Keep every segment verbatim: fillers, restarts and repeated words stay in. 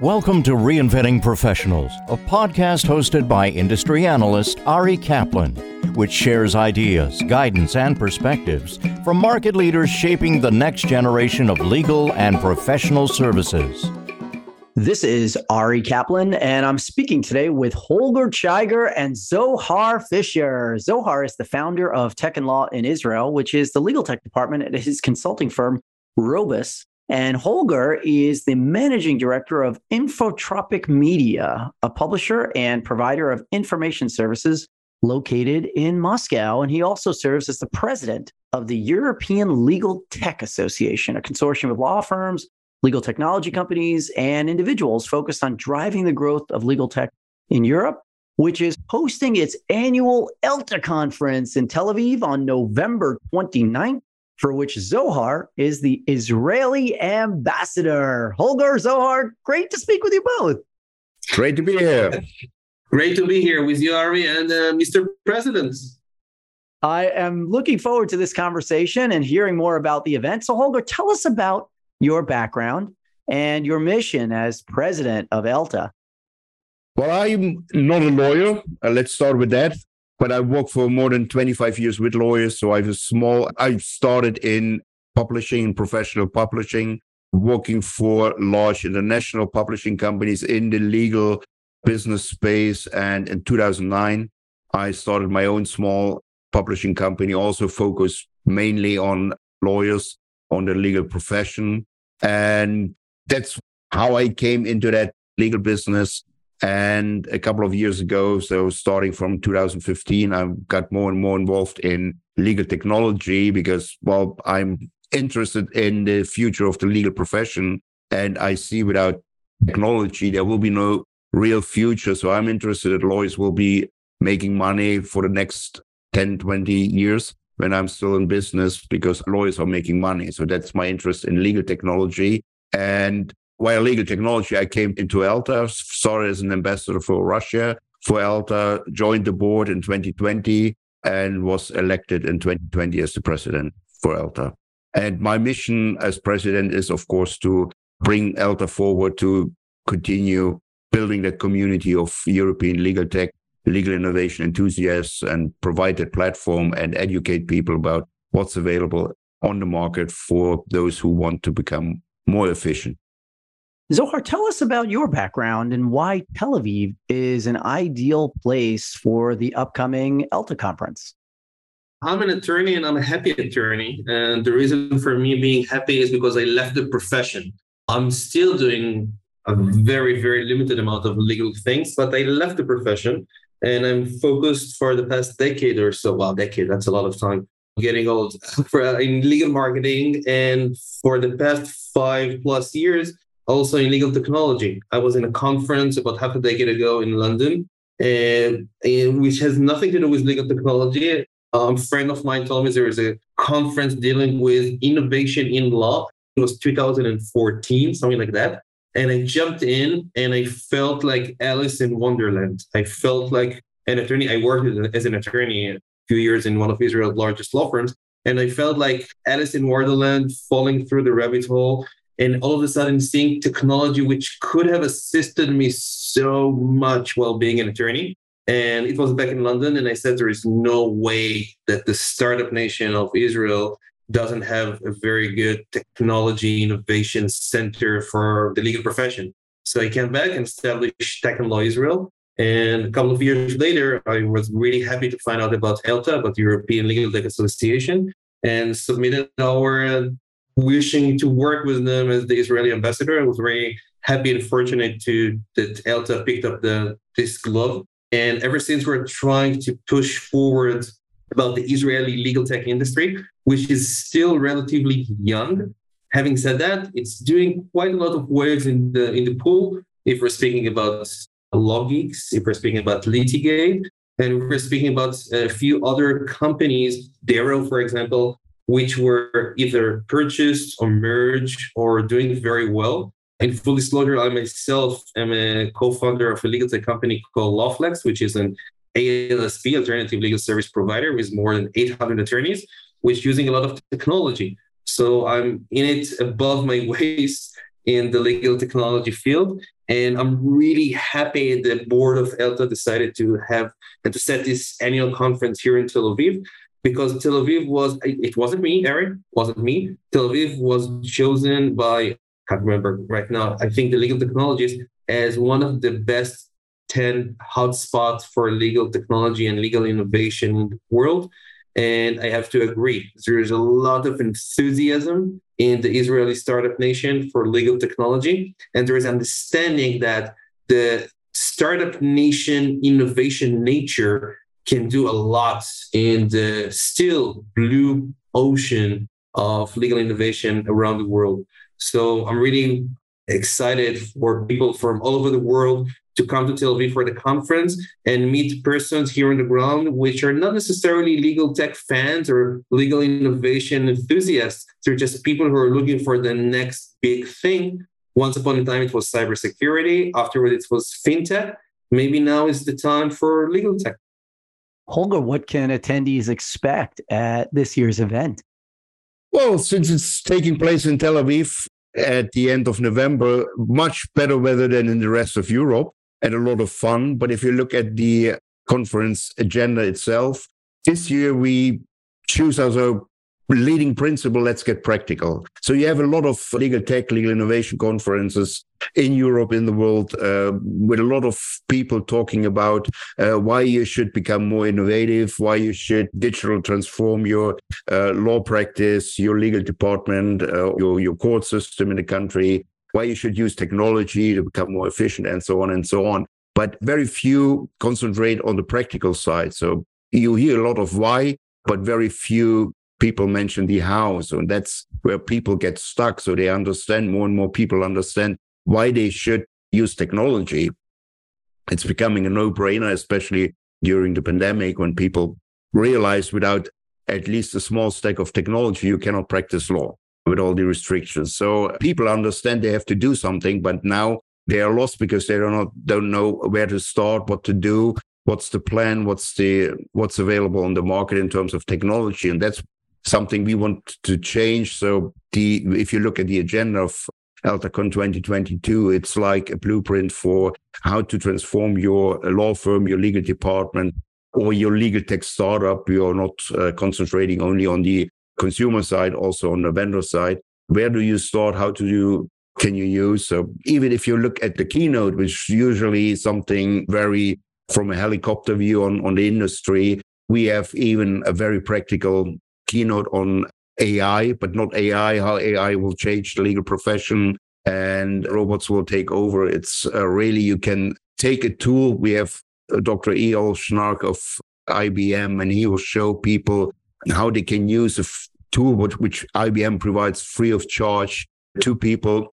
Welcome to Reinventing Professionals, a podcast hosted by industry analyst Ari Kaplan, which shares ideas, guidance, and perspectives from market leaders shaping the next generation of legal and professional services. This is Ari Kaplan, and I'm speaking today with Holger Scheiger and Zohar Fischer. Zohar is the founder of Tech and Law in Israel, which is the legal tech department at his consulting firm, Robus. And Holger is the managing director of Infotropic Media, a publisher and provider of information services located in Moscow. And he also serves as the president of the European Legal Tech Association, a consortium of law firms, legal technology companies, and individuals focused on driving the growth of legal tech in Europe, which is hosting its annual ELTA conference in Tel Aviv on November twenty-ninth. For which Zohar is the Israeli ambassador. Holger, Zohar, great to speak with you both. Great to be here. Great to be here with you, Ari, and uh, Mister President. I am looking forward to this conversation and hearing more about the event. So, Holger, tell us about your background and your mission as president of ELTA. Well, I'm not a lawyer. Uh, let's start with that. But I worked for more than twenty-five years with lawyers. So I was small. I started in publishing, professional publishing, working for large international publishing companies in the legal business space. And in two thousand nine, I started my own small publishing company, also focused mainly on lawyers, on the legal profession. And that's how I came into that legal business. And a couple of years ago, so starting from two thousand fifteen, I got more and more involved in legal technology because, well, I'm interested in the future of the legal profession. And I see without technology, there will be no real future. So I'm interested that lawyers will be making money for the next ten, twenty years when I'm still in business because lawyers are making money. So that's my interest in legal technology. And while legal technology, I came into ELTA, started as an ambassador for Russia for ELTA, joined the board in twenty twenty, and was elected in twenty twenty as the president for ELTA. And my mission as president is, of course, to bring ELTA forward to continue building that community of European legal tech, legal innovation enthusiasts, and provide that platform and educate people about what's available on the market for those who want to become more efficient. Zohar, tell us about your background and why Tel Aviv is an ideal place for the upcoming ELTA conference. I'm an attorney and I'm a happy attorney. And the reason for me being happy is because I left the profession. I'm still doing a very, very limited amount of legal things, but I left the profession and I'm focused for the past decade or so. Wow, decade, that's a lot of time. Getting old for, uh, in legal marketing, and for the past five plus years, also in legal technology. I was in a conference about half a decade ago in London, and, and which has nothing to do with legal technology. Um, a friend of mine told me there is a conference dealing with innovation in law. It was two thousand fourteen, something like that. And I jumped in and I felt like Alice in Wonderland. I felt like an attorney. I worked as an attorney a few years in one of Israel's largest law firms. And I felt like Alice in Wonderland, falling through the rabbit hole. And all of a sudden seeing technology, which could have assisted me so much while being an attorney. And it was back in London. And I said, there is no way that the startup nation of Israel doesn't have a very good technology innovation center for the legal profession. So I came back and established Tech and Law Israel. And a couple of years later, I was really happy to find out about ELTA, about the European Legal Tech Association, and submitted our wishing to work with them as the Israeli ambassador. I was very happy and fortunate to that ELTA picked up the this glove. And ever since, we're trying to push forward about the Israeli legal tech industry, which is still relatively young. Having said that, it's doing quite a lot of waves in the in the pool. If we're speaking about law geeks, if we're speaking about litigate, and we're speaking about a few other companies, Darrow, for example, which were either purchased or merged or doing very well. In full disclosure, I myself am a co-founder of a legal tech company called Lawflex, which is an A L S P, alternative legal service provider, with more than eight hundred attorneys, which is using a lot of technology. So I'm in it above my waist in the legal technology field. And I'm really happy the board of ELTA decided to have and to set this annual conference here in Tel Aviv, because Tel Aviv was, it wasn't me, Aaron, wasn't me. Tel Aviv was chosen by, I can't remember right now, I think the legal technologists as one of the best ten hotspots for legal technology and legal innovation in the world. And I have to agree, there's a lot of enthusiasm in the Israeli startup nation for legal technology. And there is understanding that the startup nation innovation nature can do a lot in the still blue ocean of legal innovation around the world. So I'm really excited for people from all over the world to come to Tel Aviv for the conference and meet persons here on the ground, which are not necessarily legal tech fans or legal innovation enthusiasts. They're just people who are looking for the next big thing. Once upon a time, it was cybersecurity. Afterward, it was fintech. Maybe now is the time for legal tech. Holger, what can attendees expect at this year's event? Well, since it's taking place in Tel Aviv at the end of November, much better weather than in the rest of Europe, and a lot of fun. But if you look at the conference agenda itself, this year we choose as our leading principle, let's get practical. So you have a lot of legal tech, legal innovation conferences in Europe, in the world, uh, with a lot of people talking about uh, why you should become more innovative, why you should digital transform your uh, law practice, your legal department, uh, your, your court system in the country, why you should use technology to become more efficient, and so on and so on. But very few concentrate on the practical side. So you hear a lot of why, but very few people mention the how. So that's where people get stuck. So they understand, more and more people understand why they should use technology. It's becoming a no-brainer, especially during the pandemic, when people realize without at least a small stack of technology, you cannot practice law with all the restrictions. So people understand they have to do something, but now they are lost because they don't know, don't know where to start, what to do, what's the plan, what's the what's available on the market in terms of technology. And that's something we want to change. So the if you look at the agenda of ELTACon twenty twenty-two, it's like a blueprint for how to transform your law firm, your legal department, or your legal tech startup. You are not uh, concentrating only on the consumer side, also on the vendor side. Where do you start? How do you, can you use? So even if you look at the keynote, which usually is something very from a helicopter view on, on the industry, we have even a very practical keynote on A I, but not A I, how A I will change the legal profession and robots will take over. It's uh, really, you can take a tool. We have Doctor E O Schnark of I B M, and he will show people how they can use a f- tool which I B M provides free of charge to people,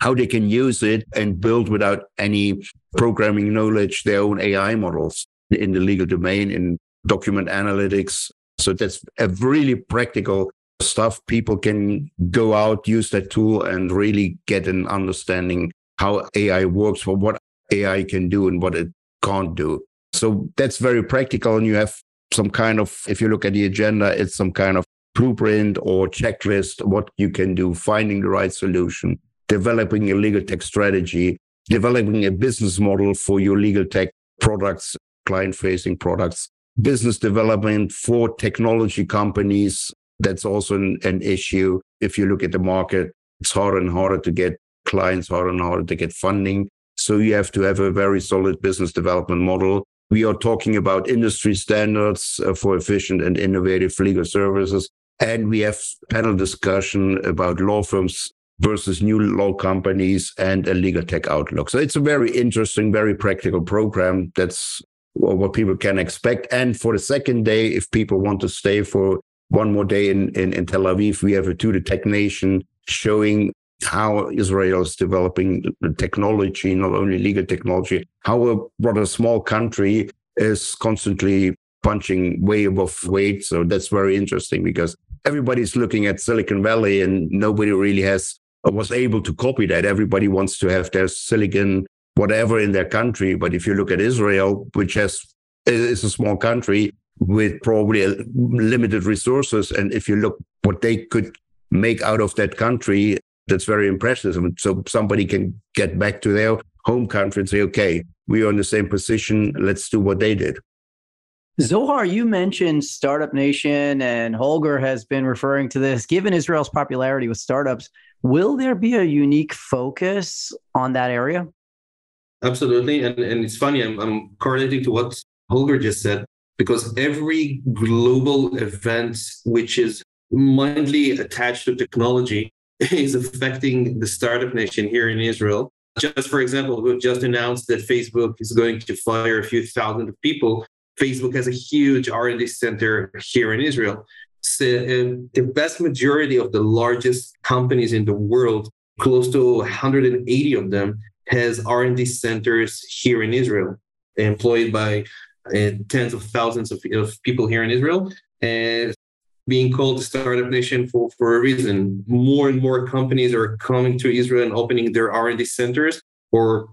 how they can use it and build without any programming knowledge their own A I models in the legal domain, in document analytics. So that's a really practical stuff. People can go out, use that tool, and really get an understanding how A I works, for what A I can do and what it can't do. So that's very practical. And you have some kind of, if you look at the agenda, it's some kind of blueprint or checklist, what you can do, finding the right solution, developing a legal tech strategy, developing a business model for your legal tech products, client-facing products, business development for technology companies. That's also an, an issue. If you look at the market, it's harder and harder to get clients, harder and harder to get funding. So you have to have a very solid business development model. We are talking about industry standards for efficient and innovative legal services. And we have panel discussion about law firms versus new law companies and a legal tech outlook. So it's a very interesting, very practical program. That's what people can expect. And for the second day, if people want to stay for one more day in, in, in Tel Aviv, we have a To the Tech Nation showing how Israel is developing the technology, not only legal technology, how a rather small country is constantly punching way above weight. So that's very interesting, because everybody's looking at Silicon Valley and nobody really has or was able to copy that. Everybody wants to have their Silicon whatever in their country. But if you look at Israel, which has is a small country with probably limited resources, and if you look what they could make out of that country, That's very impressive. So somebody can get back to their home country and say, okay, we are in the same position. Let's do what they did. Zohar, you mentioned Startup Nation, and Holger has been referring to this. Given Israel's popularity with startups, will there be a unique focus on that area? Absolutely. And, and it's funny, I'm, I'm correlating to what Holger just said, because every global event which is mindly attached to technology is affecting the Startup Nation here in Israel. Just for example, we've just announced that Facebook is going to fire a few thousand people. Facebook has a huge R and D center here in Israel. So, um, the vast majority of the largest companies in the world, close to one hundred eighty of them, has R and D centers here in Israel, employed by uh, tens of thousands of, of people here in Israel, and being called the Startup Nation for, for a reason. More and more companies are coming to Israel and opening their R and D centers or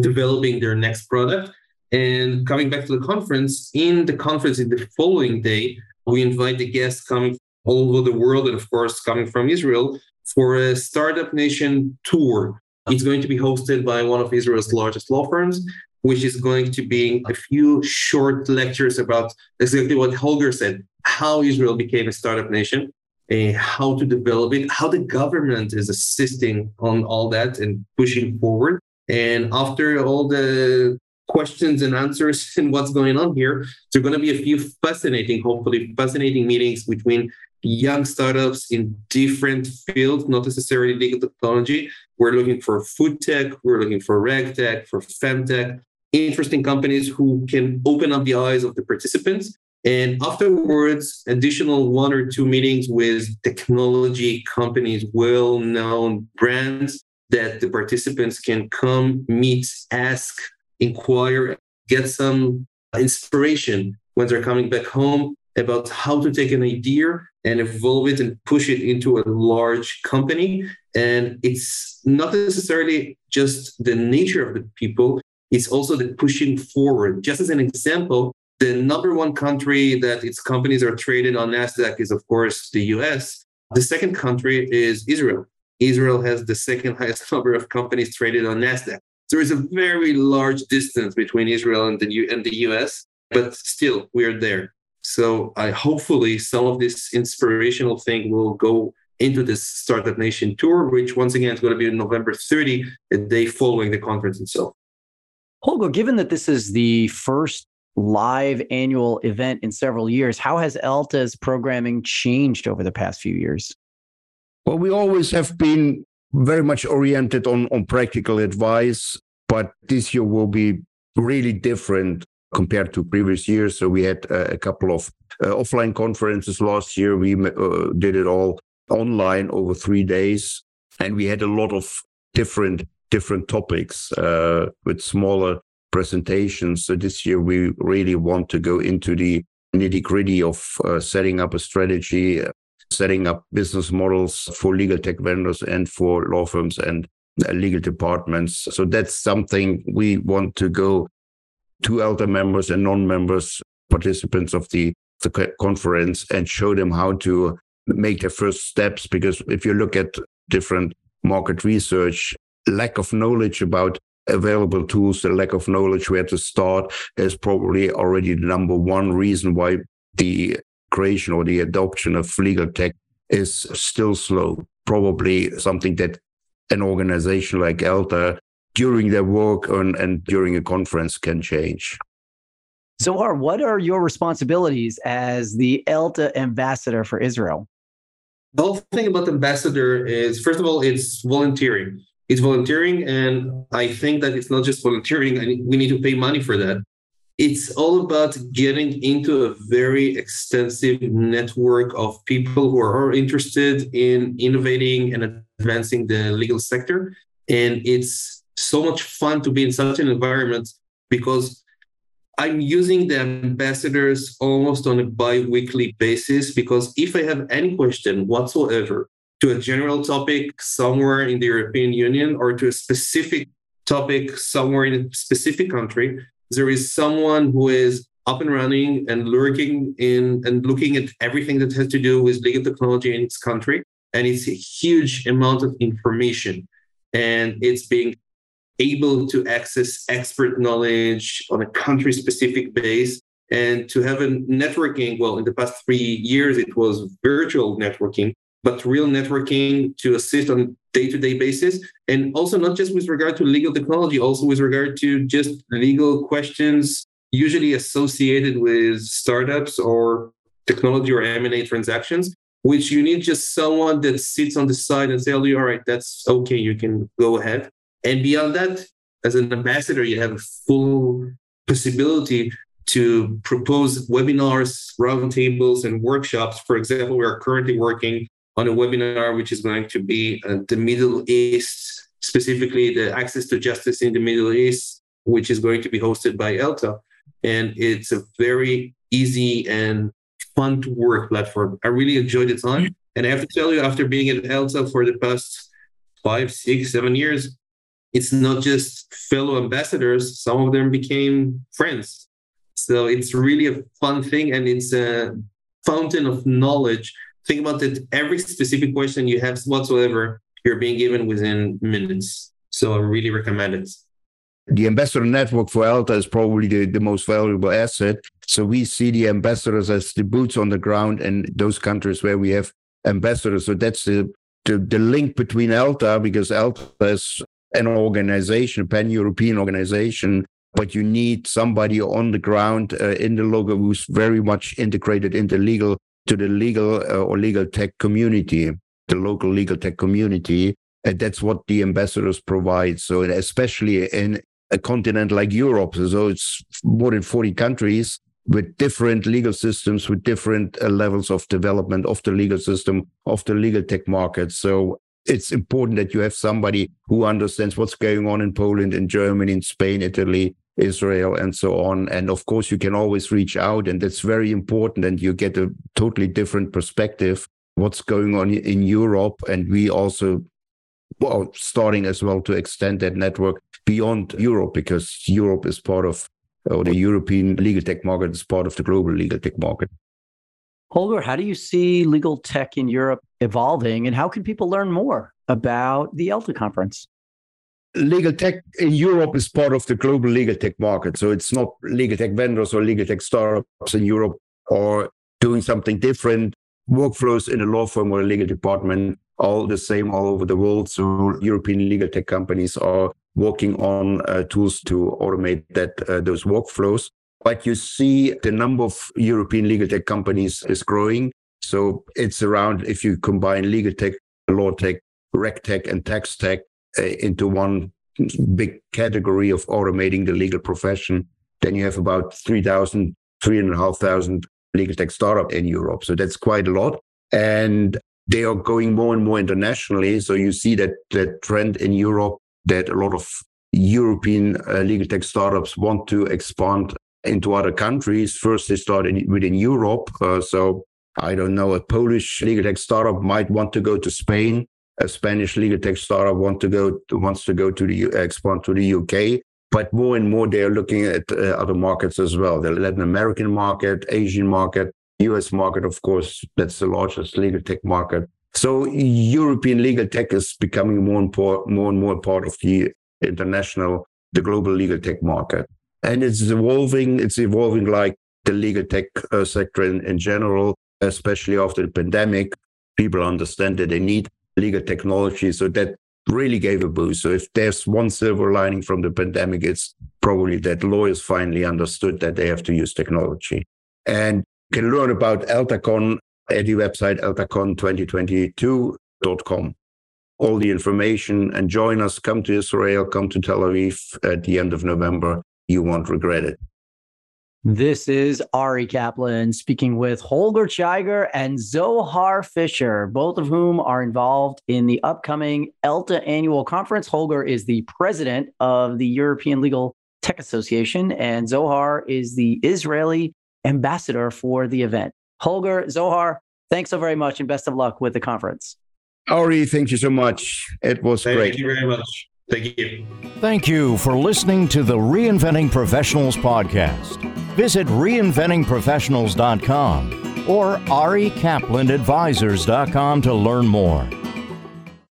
developing their next product. And coming back to the conference, in the conference in the following day, we invite the guests coming all over the world and, of course, coming from Israel for a Startup Nation tour. It's going to be hosted by one of Israel's largest law firms, which is going to be a few short lectures about exactly what Holger said, how Israel became a startup nation, uh, how to develop it, how the government is assisting on all that and pushing forward. And after all the questions and answers and what's going on here, there are going to be a few fascinating, hopefully fascinating meetings between young startups in different fields, not necessarily legal technology. We're looking for food tech, we're looking for reg tech, for femtech, interesting companies who can open up the eyes of the participants. And afterwards, additional one or two meetings with technology companies, well-known brands that the participants can come, meet, ask, inquire, get some inspiration when they're coming back home about how to take an idea and evolve it and push it into a large company. And it's not necessarily just the nature of the people, it's also the pushing forward. Just as an example, the number one country that its companies are traded on NASDAQ is, of course, the U S. The second country is Israel. Israel has the second highest number of companies traded on NASDAQ. There is a very large distance between Israel and the, U- and the U S, but still, we're there. So I hopefully some of this inspirational thing will go into this Startup Nation tour, which once again is going to be on November thirtieth, the day following the conference itself. Holger, given that this is the first live annual event in several years, how has ELTA's programming changed over the past few years? Well, we always have been very much oriented on, on practical advice, but this year will be really different compared to previous years. So we had uh, a couple of uh, offline conferences last year. We uh, did it all online over three days, and we had a lot of different different topics uh, with smaller presentations. So this year we really want to go into the nitty-gritty of uh, setting up a strategy, uh, setting up business models for legal tech vendors and for law firms and uh, legal departments. So that's something we want to go to ELTA members and non-members, participants of the, the conference, and show them how to make their first steps. Because if you look at different market research, lack of knowledge about available tools, the lack of knowledge where to start is probably already the number one reason why the creation or the adoption of legal tech is still slow. Probably something that an organization like ELTA during their work and, and during a conference can change. Zohar, what are your responsibilities as the ELTA ambassador for Israel? The whole thing about ambassador is, first of all, it's volunteering. It's volunteering, and I think that it's not just volunteering. I mean, we need to pay money for that. It's all about getting into a very extensive network of people who are interested in innovating and advancing the legal sector. And it's so much fun to be in such an environment, because I'm using the ambassadors almost on a bi-weekly basis, because if I have any question whatsoever to a general topic somewhere in the European Union or to a specific topic somewhere in a specific country, there is someone who is up and running and lurking in and looking at everything that has to do with legal technology in its country. and it's a huge amount of information, and it's being able to access expert knowledge on a country-specific base and to have a networking. Well, in the past three years, it was virtual networking, but real networking to assist on a day-to-day basis. And also not just with regard to legal technology, also with regard to just legal questions usually associated with startups or technology or M and A transactions, which you need just someone that sits on the side and says, all right, that's okay, you can go ahead. And beyond that, as an ambassador, you have a full possibility to propose webinars, roundtables, and workshops. For example, we are currently working on a webinar which is going to be uh, the Middle East, specifically the access to justice in the Middle East, which is going to be hosted by ELTA. And it's a very easy and fun to work platform. I really enjoyed the time. And I have to tell you, after being at ELTA for the past five, six, seven years, it's not just fellow ambassadors. Some of them became friends. So it's really a fun thing, and it's a fountain of knowledge. Think about it. Every specific question you have whatsoever, you're being given within minutes. So I really recommend it. The ambassador network for ELTA is probably the, the most valuable asset. So we see the ambassadors as the boots on the ground in those countries where we have ambassadors. So that's the, the, the link between ELTA, because ELTA is an organization, a pan-European organization, but you need somebody on the ground uh, in the logo who's very much integrated into legal, to the legal uh, or legal tech community, the local legal tech community. And that's what the ambassadors provide. So especially in a continent like Europe, so it's more than forty countries with different legal systems, with different uh, levels of development of the legal system, of the legal tech market. So it's important that you have somebody who understands what's going on in Poland, in Germany, in Spain, Italy, Israel, and so on. And of course, you can always reach out, and that's very important. And you get a totally different perspective, what's going on in Europe. And we also are starting as well to extend that network beyond Europe, because Europe is part of, or the European legal tech market is part of the global legal tech market. Holger, how do you see legal tech in Europe evolving, and how can people learn more about the ELTA conference? Legal tech in Europe is part of the global legal tech market. So it's not legal tech vendors or legal tech startups in Europe or doing something different. Workflows in a law firm or a legal department are all the same all over the world. So European legal tech companies are working on uh, tools to automate that uh, those workflows. But you see the number of European legal tech companies is growing. So it's around, if you combine legal tech, law tech, rec tech, and tax tech uh, into one big category of automating the legal profession, then you have about three thousand, three thousand five hundred legal tech startups in Europe. So that's quite a lot. And they are going more and more internationally. So you see that, that trend in Europe, that a lot of European uh, legal tech startups want to expand into other countries. First, they started within Europe. Uh, so I don't know, a Polish legal tech startup might want to go to Spain. A Spanish legal tech startup want to go to, wants to go to the expand to the U K. But more and more, they are looking at uh, other markets as well. The Latin American market, Asian market, U S market, of course, that's the largest legal tech market. So European legal tech is becoming more and more, more and more part of the international, the global legal tech market. And it's evolving, it's evolving like the legal tech uh, sector in, in general, especially after the pandemic. People understand that they need legal technology. So that really gave a boost. So if there's one silver lining from the pandemic, it's probably that lawyers finally understood that they have to use technology. And you can learn about ELTACon at the website eltacon twenty twenty-two dot com. All the information, and join us, come to Israel, come to Tel Aviv at the end of November. You won't regret it. This is Ari Kaplan speaking with Holger Scheiger and Zohar Fischer, both of whom are involved in the upcoming ELTA annual conference. Holger is the president of the European Legal Tech Association, and Zohar is the Israeli ambassador for the event. Holger, Zohar, thanks so very much, and best of luck with the conference. Ari, thank you so much. It was thank great. Thank you very much. Thank you. Thank you for listening to the Reinventing Professionals podcast. Visit reinventing professionals dot com. or ari kaplan advisors dot com to learn more.